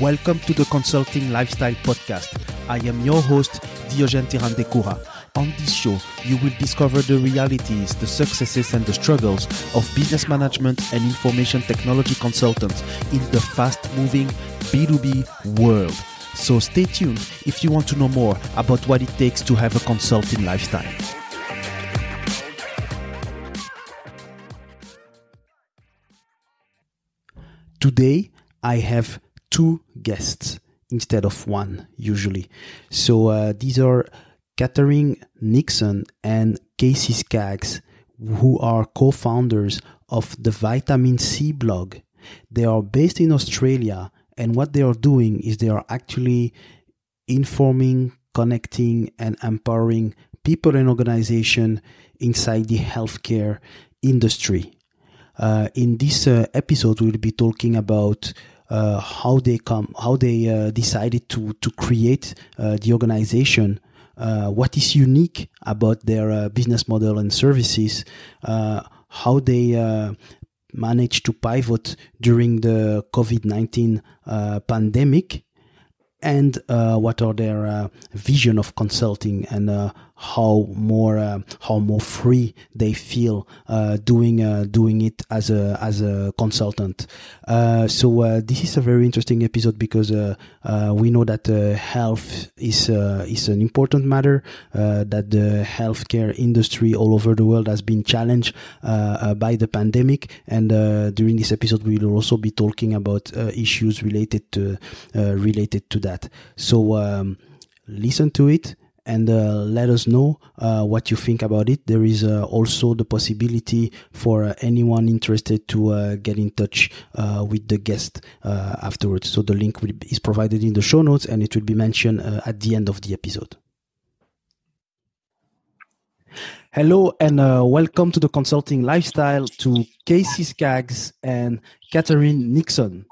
welcome to the Consulting Lifestyle Podcast. I am your host, Diogène Tirandekoura. On this show, you will discover the realities, the successes and the struggles of business management and information technology consultants in the fast-moving B2B world. So stay tuned if you want to know more about what it takes to have a consulting lifestyle. Today, I have two guests instead of one, usually. So these are Katherine Nixon and Casey Skaggs, who are co-founders of the Vitamin C blog. They are based in Australia, and what they are doing is they are actually informing, connecting, and empowering people and organizations inside the healthcare industry. In this episode, we'll be talking about how they decided to create the organization, what is unique about their business model and services, how they managed to pivot during the COVID-19 pandemic, and what are their vision of consulting, and how more free they feel doing it as a consultant. So this is a very interesting episode because we know that health is an important matter, that the healthcare industry all over the world has been challenged by the pandemic, and during this episode we will also be talking about issues related to that. So listen to it and let us know what you think about it. There is also the possibility for anyone interested to get in touch with the guest afterwards. So the link is provided in the show notes, and it will be mentioned at the end of the episode. Hello, and welcome to the Consulting Lifestyle to Casey Skaggs and Katherine Nixon.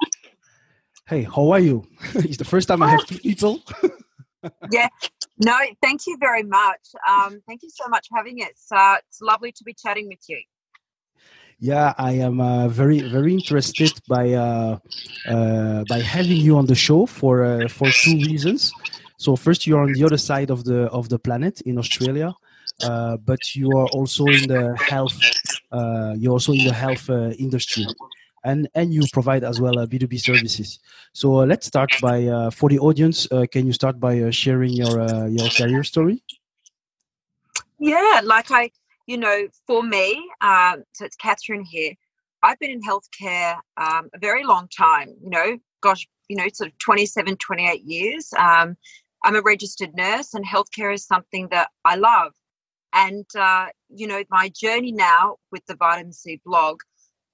Hey, how are you? It's the first time I have two people. Yeah. No, thank you very much. Thank you so much for having us. It's lovely to be chatting with you. Yeah, I am very, very interested by having you on the show for two reasons. So first, you are on the other side of the planet in Australia, but you are also in the health. You're also in the health industry. And you provide as well B2B services. So let's start by, for the audience, can you start by sharing your career story? Yeah, for me, so it's Katherine here. I've been in healthcare a very long time, sort of 27, 28 years. I'm a registered nurse, and healthcare is something that I love. And, my journey now with the Vitamin C blog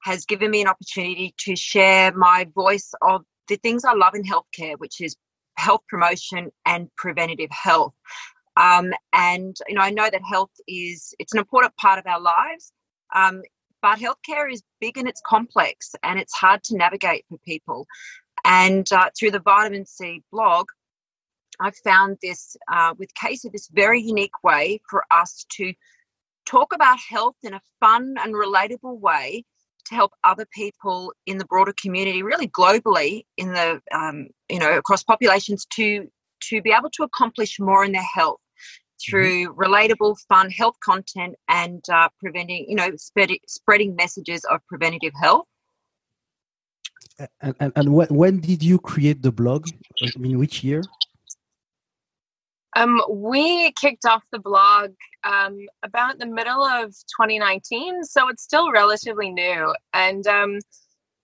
has given me an opportunity to share my voice of the things I love in healthcare, which is health promotion and preventative health. I know that health it's an important part of our lives, but healthcare is big and it's complex and it's hard to navigate for people. And through the Vitamin C blog, I found this, with Casey, this very unique way for us to talk about health in a fun and relatable way to help other people in the broader community, really globally, in the across populations, to be able to accomplish more in their health through relatable, fun health content and preventing, spreading messages of preventative health. And when did you create the blog? I mean, which year? We kicked off the blog about the middle of 2019, so it's still relatively new. And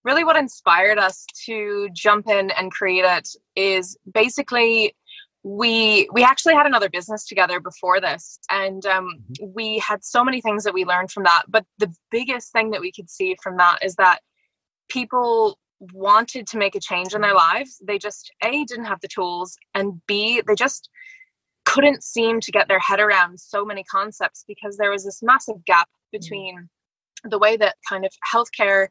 really what inspired us to jump in and create it is basically we actually had another business together before this, and we had so many things that we learned from that. But the biggest thing that we could see from that is that people wanted to make a change in their lives. They just, A, didn't have the tools, and B, they just couldn't seem to get their head around so many concepts because there was this massive gap between the way that kind of healthcare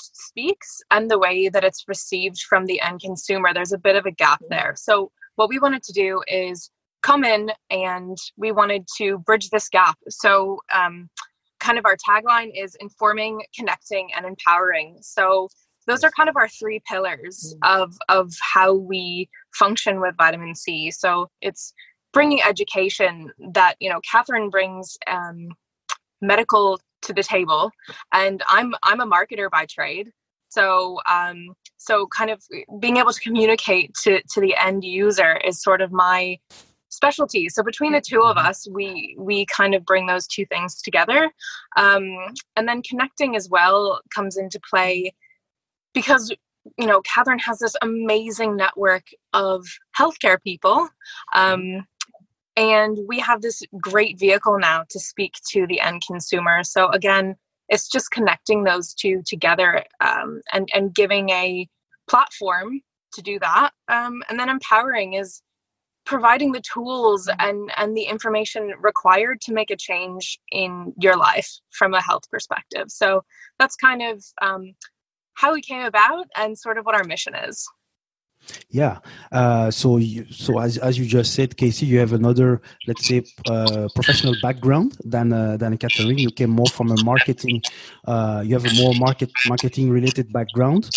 speaks and the way that it's received from the end consumer. There's a bit of a gap there. So what we wanted to do is come in, and we wanted to bridge this gap. So kind of our tagline is informing, connecting, and empowering. So those are kind of our three pillars of how we function with vitamin C. So it's bringing education that, you know, Katherine brings medical to the table, and I'm a marketer by trade. So so kind of being able to communicate to the end user is sort of my specialty. So between the two of us, we kind of bring those two things together. And then connecting as well comes into play because, you know, Katherine has this amazing network of healthcare people. And we have this great vehicle now to speak to the end consumer. So again, it's just connecting those two together, and giving a platform to do that. And then empowering is providing the tools and the information required to make a change in your life from a health perspective. So that's kind of how we came about and sort of what our mission is. Yeah. So as you just said, Casey, you have another, let's say, professional background than Katherine. You came more from a marketing. You have a more marketing related background.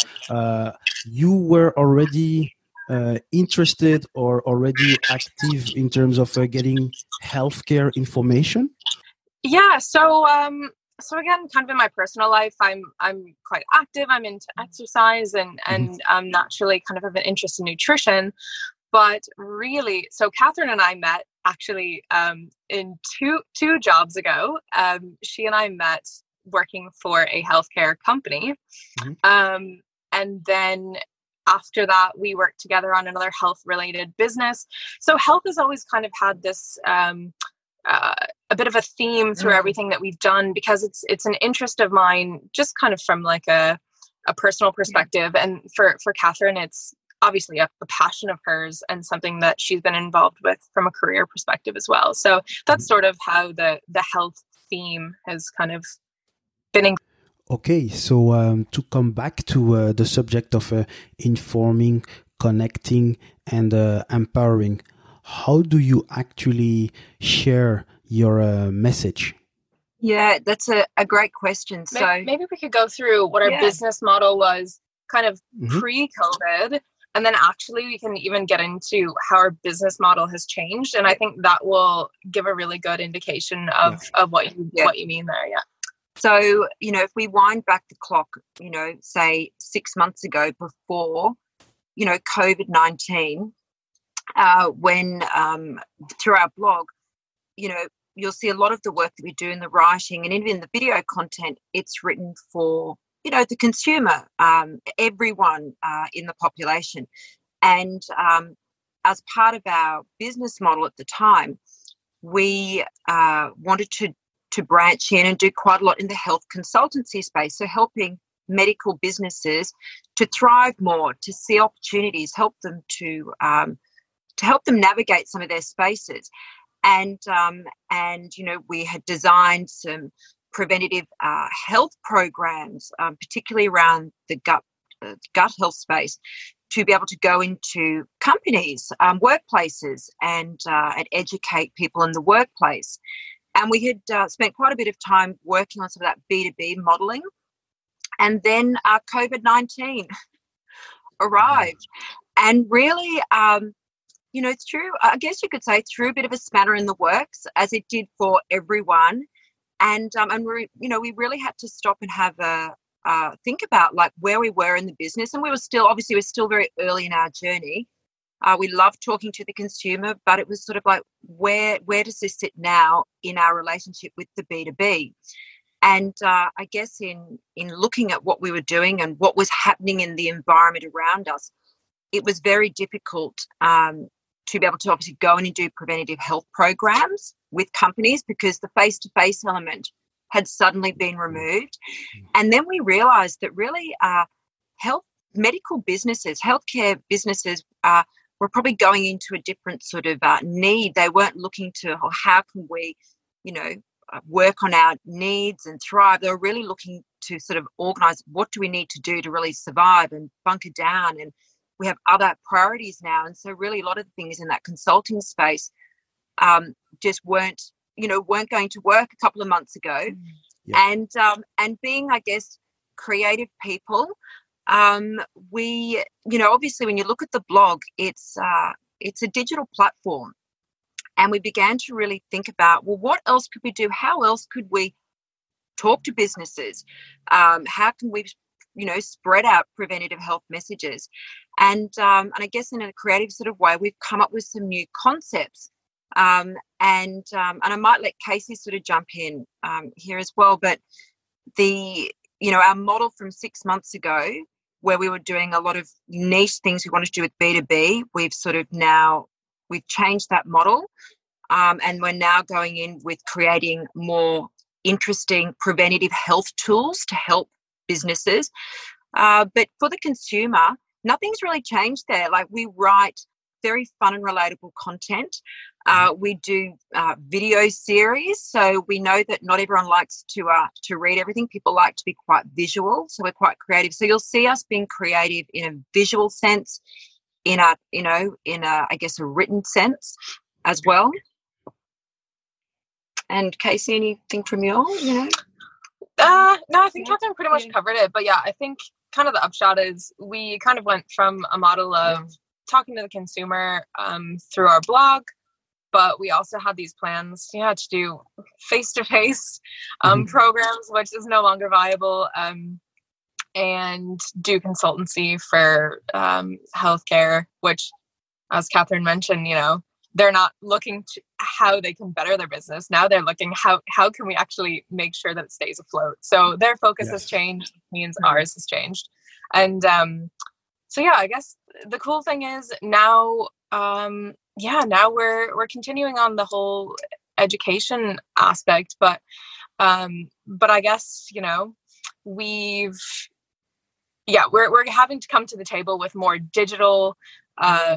You were already interested or already active in terms of getting healthcare information. Yeah. So again, kind of in my personal life, I'm quite active. I'm into exercise and naturally kind of have an interest in nutrition. But really, so Katherine and I met actually in two jobs ago. She and I met working for a healthcare company. And then after that, we worked together on another health-related business. So health has always kind of had this... a bit of a theme through everything that we've done, because it's an interest of mine, just kind of from like a personal perspective. And for Katherine, it's obviously a passion of hers and something that she's been involved with from a career perspective as well. So that's sort of how the health theme has kind of been included. Okay. So to come back to the subject of informing, connecting, and empowering, how do you actually share your message? Yeah, that's a great question. Maybe we could go through what our business model was kind of pre-COVID, and then actually we can even get into how our business model has changed. And I think that will give a really good indication of what you mean there. Yeah. So, you know, if we wind back the clock, you know, say 6 months ago before, you know, COVID-19, when through our blog, you know, you'll see a lot of the work that we do in the writing and even the video content, it's written for, you know, the consumer, everyone in the population. And as part of our business model at the time, we wanted to branch in and do quite a lot in the health consultancy space, so helping medical businesses to thrive more, to see opportunities, help them to help them navigate some of their spaces. And you know, we had designed some preventative health programs, particularly around the gut health space, to be able to go into companies, workplaces, and educate people in the workplace. And we had spent quite a bit of time working on some of that B2B modelling. And then COVID-19 arrived. And really... you know, it's true, I guess you could say, through a bit of a spanner in the works, as it did for everyone. And you know, we really had to stop and have a think about, like, where we were in the business. And we were still, obviously, we're still very early in our journey. We love talking to the consumer, but it was sort of like, where does this sit now in our relationship with the B2B? And I guess in looking at what we were doing and what was happening in the environment around us, it was very difficult to be able to obviously go in and do preventative health programs with companies, because the face-to-face element had suddenly been removed. And then we realised that really healthcare businesses were probably going into a different sort of need. They weren't looking to, oh, how can we, you know, work on our needs and thrive. They were really looking to sort of organise, what do we need to do to really survive and bunker down, and we have other priorities now. And so really a lot of the things in that consulting space just weren't going to work a couple of months ago. And being, I guess, creative people we, you know, obviously when you look at the blog, it's a digital platform. And we began to really think about, well, what else could we do? How else could we talk to businesses? How can we, you know, spread out preventative health messages? And I guess in a creative sort of way, we've come up with some new concepts. And I might let Casey sort of jump in here as well. But the, you know, our model from 6 months ago, where we were doing a lot of niche things we wanted to do with B2B, we've sort of now, we've changed that model, and we're now going in with creating more interesting preventative health tools to help businesses. But for the consumer, nothing's really changed there. Like, we write very fun and relatable content. We do video series, so we know that not everyone likes to read everything. People like to be quite visual, so we're quite creative. So you'll see us being creative in a visual sense, in a I guess a written sense as well. And Casey, anything from you know? No, I think Katherine pretty much covered it. But yeah, I think kind of the upshot is we kind of went from a model of talking to the consumer through our blog, but we also had these plans to do face-to-face programs, which is no longer viable, and do consultancy for healthcare, which, as Katherine mentioned, you know, they're not looking to how they can better their business. Now they're looking how can we actually make sure that it stays afloat. So their focus has changed, means ours has changed. And so yeah, I guess the cool thing is now, now we're continuing on the whole education aspect, but I guess, you know, we're having to come to the table with more digital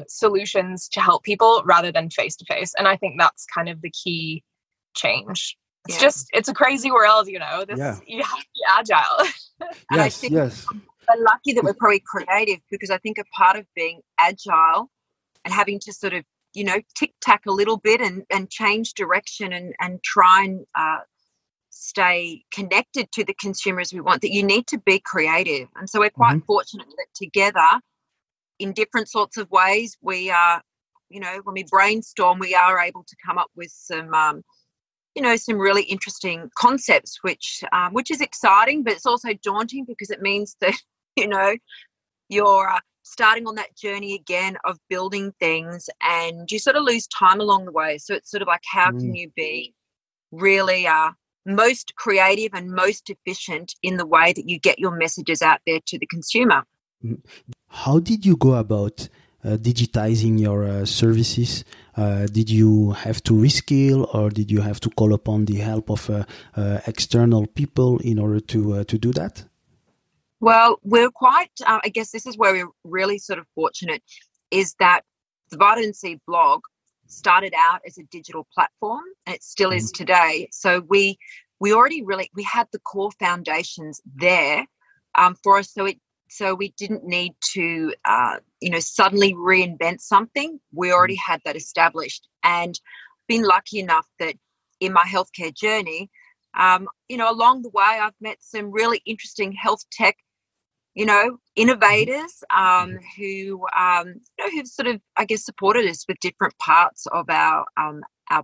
solutions to help people rather than face-to-face. And I think that's kind of the key change. It's just, it's a crazy world, you know, you have to be agile. And I think we're lucky that we're probably creative, because I think a part of being agile and having to sort of, you know, tic-tac a little bit and change direction and try and stay connected to the consumers we want, that you need to be creative. And so we're quite fortunate that together, in different sorts of ways, we are, you know, when we brainstorm, we are able to come up with some really interesting concepts, which is exciting, but it's also daunting, because it means that, you know, you're starting on that journey again of building things, and you sort of lose time along the way. So it's sort of like, how can you be really most creative and most efficient in the way that you get your messages out there to the consumer? How did you go about digitizing your services? Did you have to reskill, or did you have to call upon the help of external people in order to do that? Well, we're quite, I guess this is where we're really sort of fortunate, is that the Vitamin C blog started out as a digital platform, and it still is today. So we already really, we had the core foundations there for us. So we didn't need to, suddenly reinvent something. We already had that established, and been lucky enough that in my healthcare journey, along the way, I've met some really interesting health tech, innovators who've sort of, I guess, supported us with different parts of our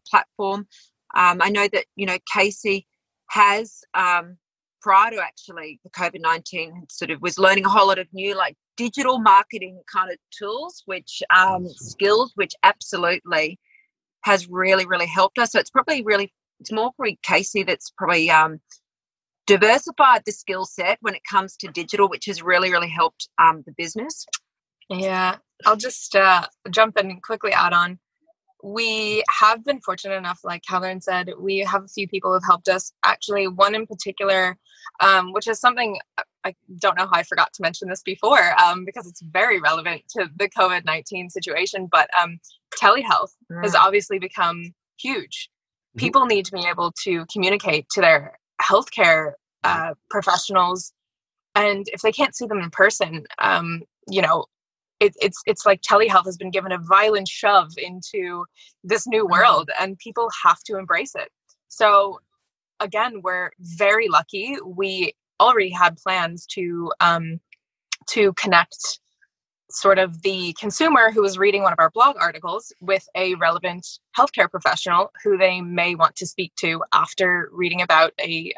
platform. I know that, Casey has, prior to actually the COVID-19, sort of was learning a whole lot of new like digital marketing kind of tools, which skills, which absolutely has really, really helped us. So it's probably really, it's more probably Casey that's probably diversified the skill set when it comes to digital, which has really, really helped the business. Yeah, I'll just jump in and quickly add on. We have been fortunate enough, like Katherine said, we have a few people who have helped us. Actually, one in particular, which is something I don't know how I forgot to mention this before, because it's very relevant to the COVID-19 situation, but telehealth has obviously become huge. People need to be able to communicate to their healthcare professionals, and if they can't see them in person, it's like telehealth has been given a violent shove into this new world, and people have to embrace it. So again, we're very lucky. We already had plans to connect sort of the consumer who is reading one of our blog articles with a relevant healthcare professional who they may want to speak to after reading about a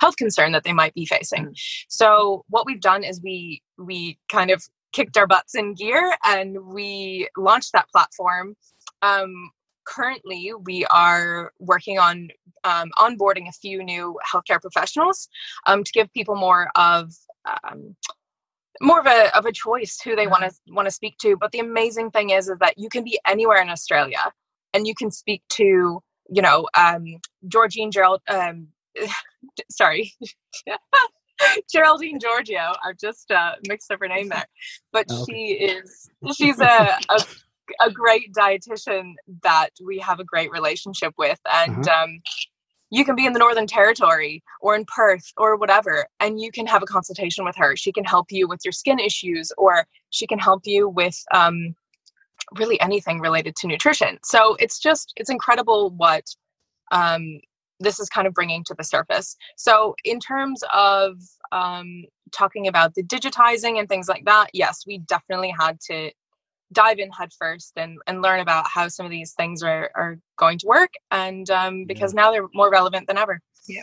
health concern that they might be facing. So what we've done is we kind of kicked our butts in gear and we launched that platform. Currently, we are working on onboarding a few new healthcare professionals to give people more of a choice who they want to speak to. But the amazing thing is that you can be anywhere in Australia and you can speak to, you know, Geraldine Giorgio. I've just mixed up her name there, but she's a great dietitian that we have a great relationship with, and you can be in the Northern Territory or in Perth or whatever, and you can have a consultation with her. She can help you with your skin issues, or she can help you with really anything related to nutrition. So it's incredible what this is kind of bringing to the surface. So in terms of talking about the digitizing and things like that, yes, we definitely had to dive in head first and learn about how some of these things are going to work. And because now they're more relevant than ever. Yeah.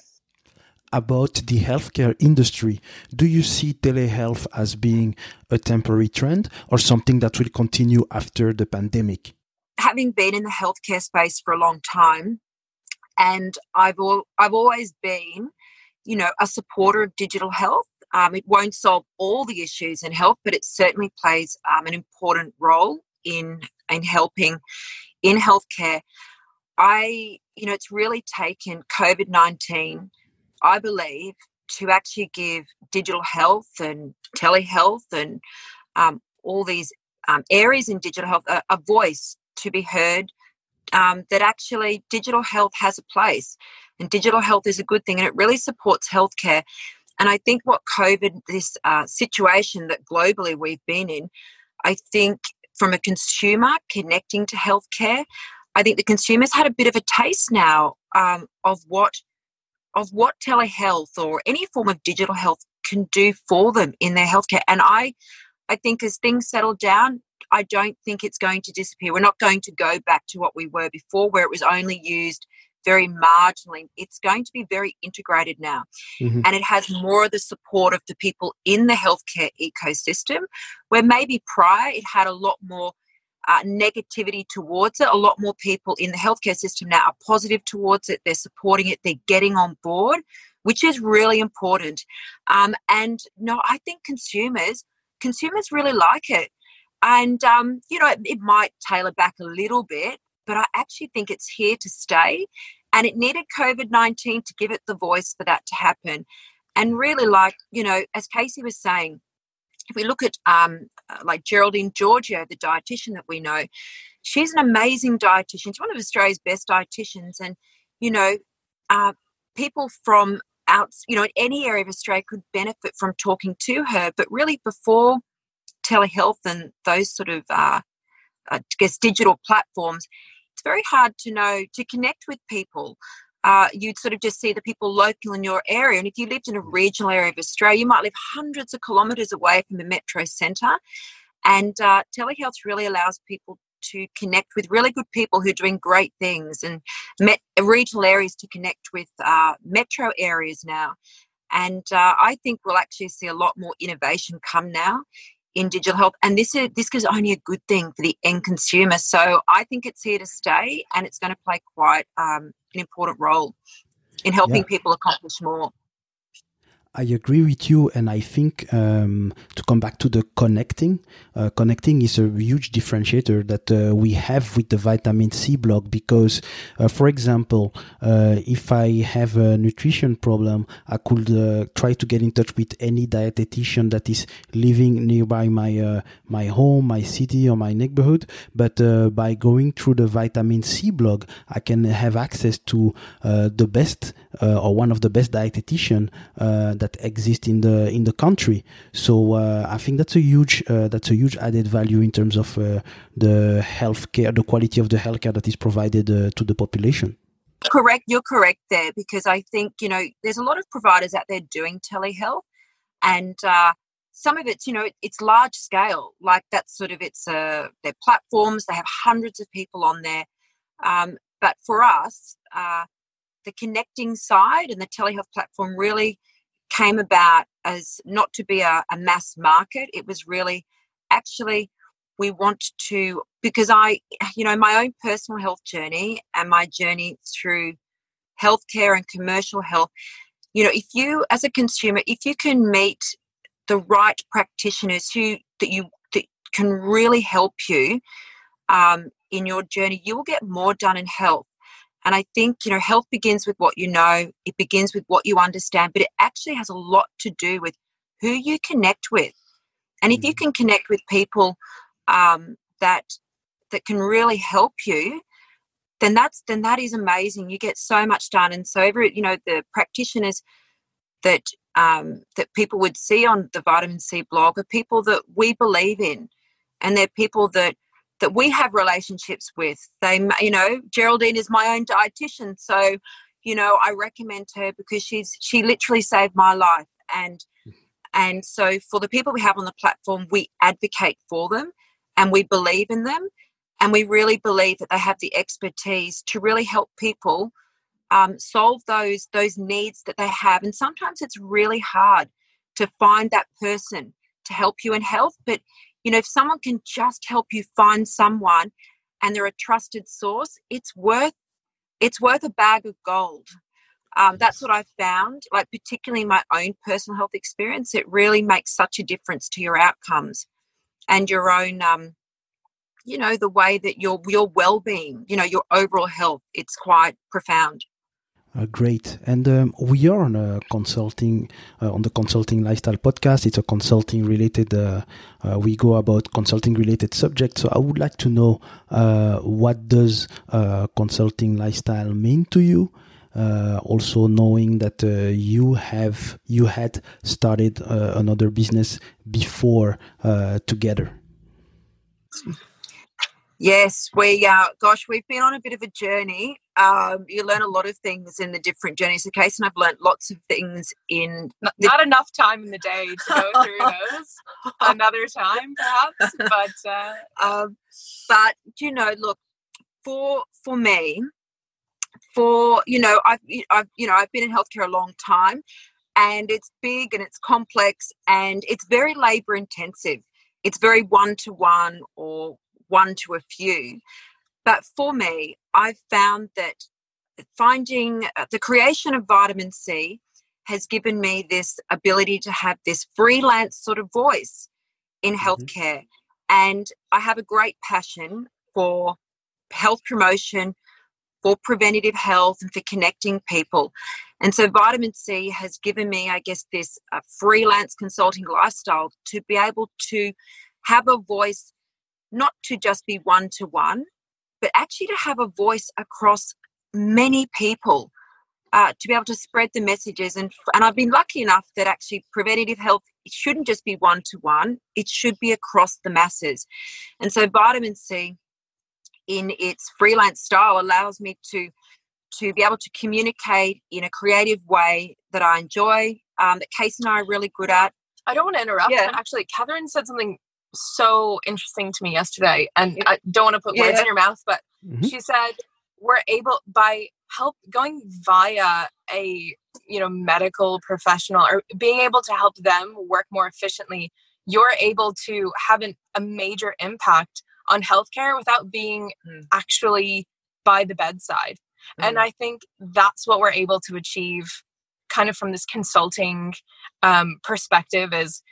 About the healthcare industry, do you see telehealth as being a temporary trend or something that will continue after the pandemic? Having been in the healthcare space for a long time, and I've always been, you know, a supporter of digital health. It won't solve all the issues in health, but it certainly plays an important role in helping in healthcare. It's really taken COVID-19, I believe, to actually give digital health and telehealth and all these areas in digital health a voice to be heard. That actually digital health has a place, and digital health is a good thing, and it really supports healthcare. And I think what COVID, this situation that globally we've been in, I think from a consumer connecting to healthcare, I think the consumer's had a bit of a taste now of what telehealth or any form of digital health can do for them in their healthcare. And I think as things settle down, I don't think it's going to disappear. We're not going to go back to what we were before, where it was only used very marginally. It's going to be very integrated now. Mm-hmm. And it has more of the support of the people in the healthcare ecosystem, where maybe prior it had a lot more negativity towards it. A lot more people in the healthcare system now are positive towards it. They're supporting it. They're getting on board, which is really important. And no, I think consumers really like it. And, it might tailor back a little bit, but I actually think it's here to stay, and it needed COVID-19 to give it the voice for that to happen. And really, like, you know, as Casey was saying, if we look at like Geraldine Giorgio, the dietitian that we know, she's an amazing dietitian. She's one of Australia's best dietitians. And, you know, people from out, you know, in any area of Australia could benefit from talking to her. But really, before telehealth and those sort of, I guess, digital platforms, it's very hard to know, to connect with people. You'd sort of just see the people local in your area. And if you lived in a regional area of Australia, you might live hundreds of kilometres away from the metro centre. And telehealth really allows people to connect with really good people who are doing great things, and regional areas to connect with metro areas now. And I think we'll actually see a lot more innovation come now in digital health, and this is only a good thing for the end consumer. So I think it's here to stay, and it's going to play quite an important role in helping people accomplish more. I agree with you, and I think to come back to the connecting is a huge differentiator that we have with the Vitamin C blog, because, for example, if I have a nutrition problem, I could try to get in touch with any dietitian that is living nearby my home, my city, or my neighborhood. But by going through the Vitamin C blog, I can have access to the best or one of the best dietitian that exist in the country. So I think that's a huge added value in terms of the healthcare, the quality of the healthcare that is provided to the population. Correct, you're correct there, because I think, you know, there's a lot of providers out there doing telehealth, and some of it's, you know, it's large scale. Like that's sort of, it's their platforms. They have hundreds of people on there. But for us, the connecting side and the telehealth platform really came about as not to be a mass market. It was really actually we want to, because I, you know, my own personal health journey and my journey through healthcare and commercial health, you know, if you as a consumer, if you can meet the right practitioners that can really help you in your journey, you will get more done in health. And I think, you know, health begins with what you know, it begins with what you understand, but it actually has a lot to do with who you connect with. And if you can connect with people that can really help you, then that is amazing. You get so much done. And so every, you know, the practitioners that people would see on the Vitamin C blog are people that we believe in, and they're people that we have relationships with. They, you know, Geraldine is my own dietitian, so, you know, I recommend her because she literally saved my life. And so for the people we have on the platform, we advocate for them and we believe in them, and we really believe that they have the expertise to really help people solve those needs that they have. And sometimes it's really hard to find that person to help you in health, but you know, if someone can just help you find someone and they're a trusted source, it's worth a bag of gold. That's what I've found, like particularly my own personal health experience. It really makes such a difference to your outcomes and your own, you know, the way that your well-being, you know, your overall health. It's quite profound. Great. And we are on a consulting, on the Consulting Lifestyle podcast. It's a consulting related, we go about consulting related subjects. So I would like to know what does consulting lifestyle mean to you? Also knowing that you had started another business before together. Yes, we've been on a bit of a journey. You learn a lot of things in the different journeys of case, and I've learned lots of things in... Not enough time in the day to go through those. Another time, perhaps. But you know, look, for me, for, you know, I've been in healthcare a long time, and it's big and it's complex and it's very labour intensive. It's very one-to-one or one to a few. But for me, I've found that finding the creation of Vitamin C has given me this ability to have this freelance sort of voice in healthcare. And I have a great passion for health promotion, for preventative health, and for connecting people. And so Vitamin C has given me, I guess, this freelance consulting lifestyle to be able to have a voice, not to just be one-to-one, but actually to have a voice across many people, to be able to spread the messages. And I've been lucky enough that actually preventative health, it shouldn't just be one-to-one, it should be across the masses. And so Vitamin C in its freelance style allows me to be able to communicate in a creative way that I enjoy, that Casey and I are really good at. I don't want to interrupt, but actually Katherine said something so interesting to me yesterday, and I don't want to put words in your mouth, but she said we're able, by help going via a, you know, medical professional or being able to help them work more efficiently, you're able to have a major impact on healthcare without being actually by the bedside. And I think that's what we're able to achieve kind of from this consulting perspective is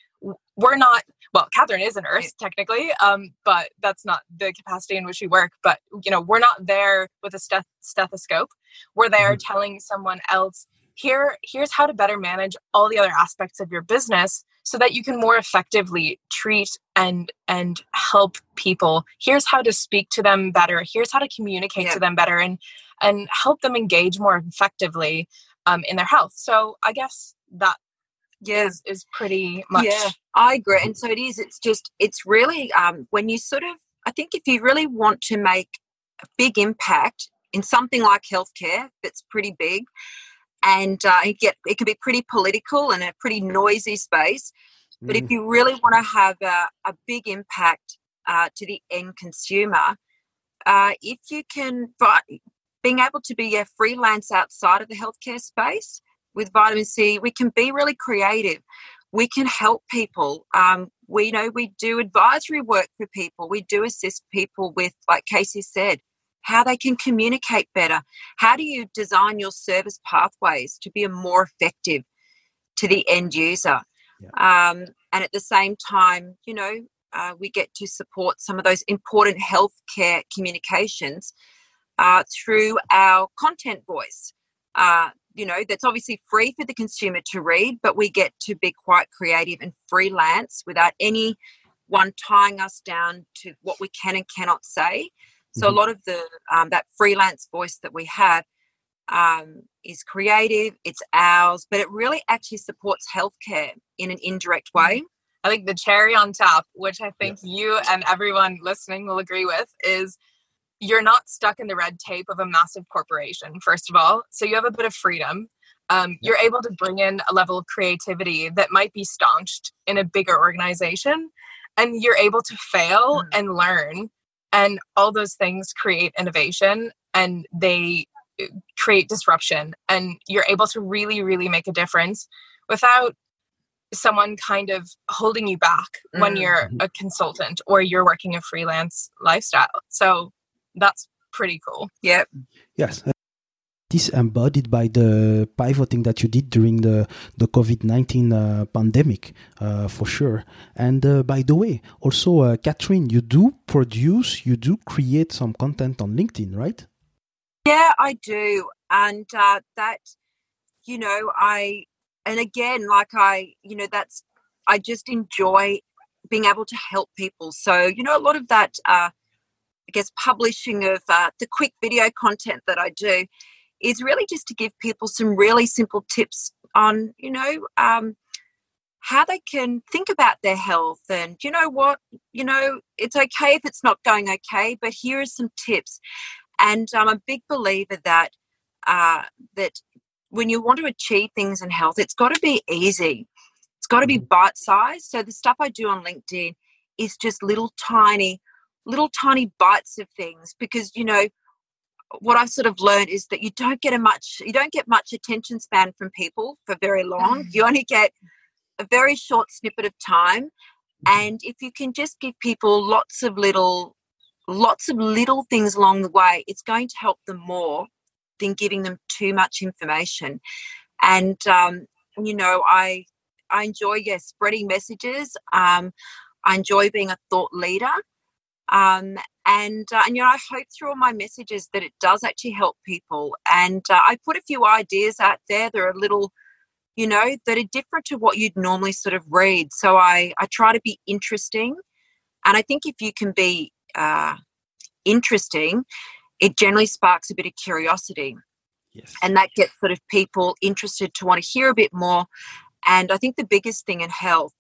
we're not, well, Katherine is a nurse technically, but that's not the capacity in which we work. But, you know, we're not there with a stethoscope. We're there telling someone else, here's how to better manage all the other aspects of your business so that you can more effectively treat and help people. Here's how to speak to them better. Here's how to communicate to them better and help them engage more effectively in their health. So I guess that is pretty much. Yeah, I agree. And so it is, it's really when you sort of, I think if you really want to make a big impact in something like healthcare, that's pretty big, and it can be pretty political and a pretty noisy space, But if you really want to have a big impact to the end consumer, if you can, being able to be a freelance outside of the healthcare space with Vitamin C, we can be really creative. We can help people. We do advisory work for people. We do assist people with, like Casey said, how they can communicate better. How do you design your service pathways to be more effective to the end user? Yeah. And at the same time, we get to support some of those important healthcare communications through our content voice. That's obviously free for the consumer to read, but we get to be quite creative and freelance without anyone tying us down to what we can and cannot say. So a lot of the that freelance voice that we have is creative, it's ours, but it really actually supports healthcare in an indirect way. I think the cherry on top, which I think you and everyone listening will agree with, is you're not stuck in the red tape of a massive corporation, first of all. So you have a bit of freedom. You're able to bring in a level of creativity that might be staunched in a bigger organization, and you're able to fail and learn. And all those things create innovation and they create disruption. And you're able to really, really make a difference without someone kind of holding you back when you're a consultant or you're working a freelance lifestyle. So that's pretty cool. Yep. Yes. This embodied by the pivoting that you did during the COVID-19 pandemic, for sure. And by the way, also, Katherine, you do create some content on LinkedIn, right? Yeah, I do. And I just enjoy being able to help people. So, a lot of that, publishing of the quick video content that I do is really just to give people some really simple tips on, how they can think about their health and, it's okay if it's not going okay, but here are some tips. And I'm a big believer that when you want to achieve things in health, it's got to be easy. It's got to be bite-sized. So the stuff I do on LinkedIn is just little tiny bites of things because, what I've sort of learned is that you don't get much attention span from people for very long. You only get a very short snippet of time. And if you can just give people lots of little things along the way, it's going to help them more than giving them too much information. And, I enjoy, spreading messages. I enjoy being a thought leader. I hope through all my messages that it does actually help people. And I put a few ideas out there that are a little, that are different to what you'd normally sort of read. So I try to be interesting. And I think if you can be interesting, it generally sparks a bit of curiosity. Yes. And that gets sort of people interested to want to hear a bit more. And I think the biggest thing in health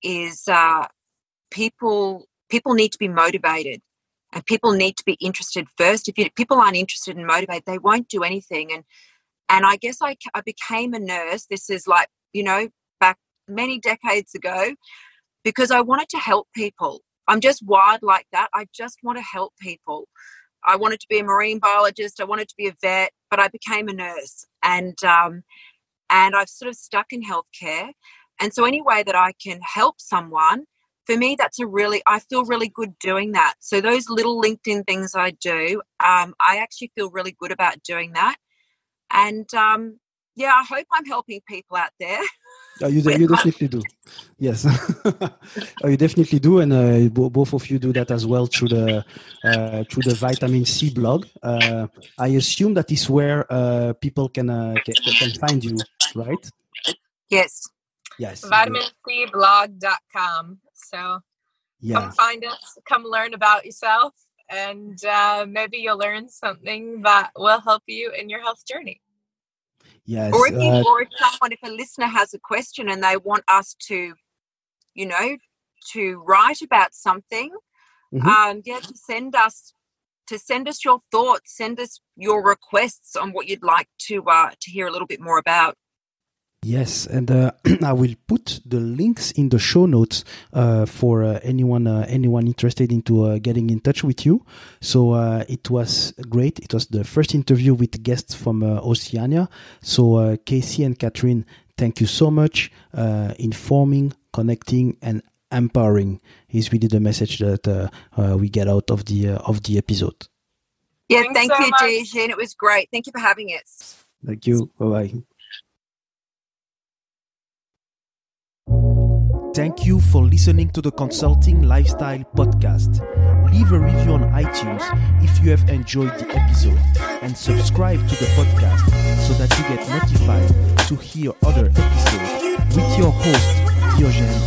is people need to be motivated and people need to be interested first. If people aren't interested and motivated, they won't do anything. And I guess I became a nurse. This is like, back many decades ago because I wanted to help people. I'm just wired like that. I just want to help people. I wanted to be a marine biologist. I wanted to be a vet, but I became a nurse. And I've sort of stuck in healthcare. And so any way that I can help someone, for me, I feel really good doing that. So those little LinkedIn things I do, I actually feel really good about doing that. And, I hope I'm helping people out there. Oh, you definitely do. Yes. Oh, you definitely do. And both of you do that as well through the Vitamin C blog. I assume that is where people can find you, right? Yes. Yes. VitaminCblog.com. So come find us, come learn about yourself, and maybe you'll learn something that will help you in your health journey. Yes. Or if a listener has a question and they want us to, to write about something, to send us your thoughts, send us your requests on what you'd like to hear a little bit more about. Yes, and I will put the links in the show notes for anyone interested into getting in touch with you. So it was great. It was the first interview with guests from Oceania. So Casey and Katherine, thank you so much. Informing, connecting, and empowering is really the message that we get out of the episode. Yeah, thank you, Diogène. It was great. Thank you for having us. Thank you. Bye-bye. Thank you for listening to the Consulting Lifestyle Podcast. Leave a review on iTunes if you have enjoyed the episode, and subscribe to the podcast so that you get notified to hear other episodes with your host, Diogène.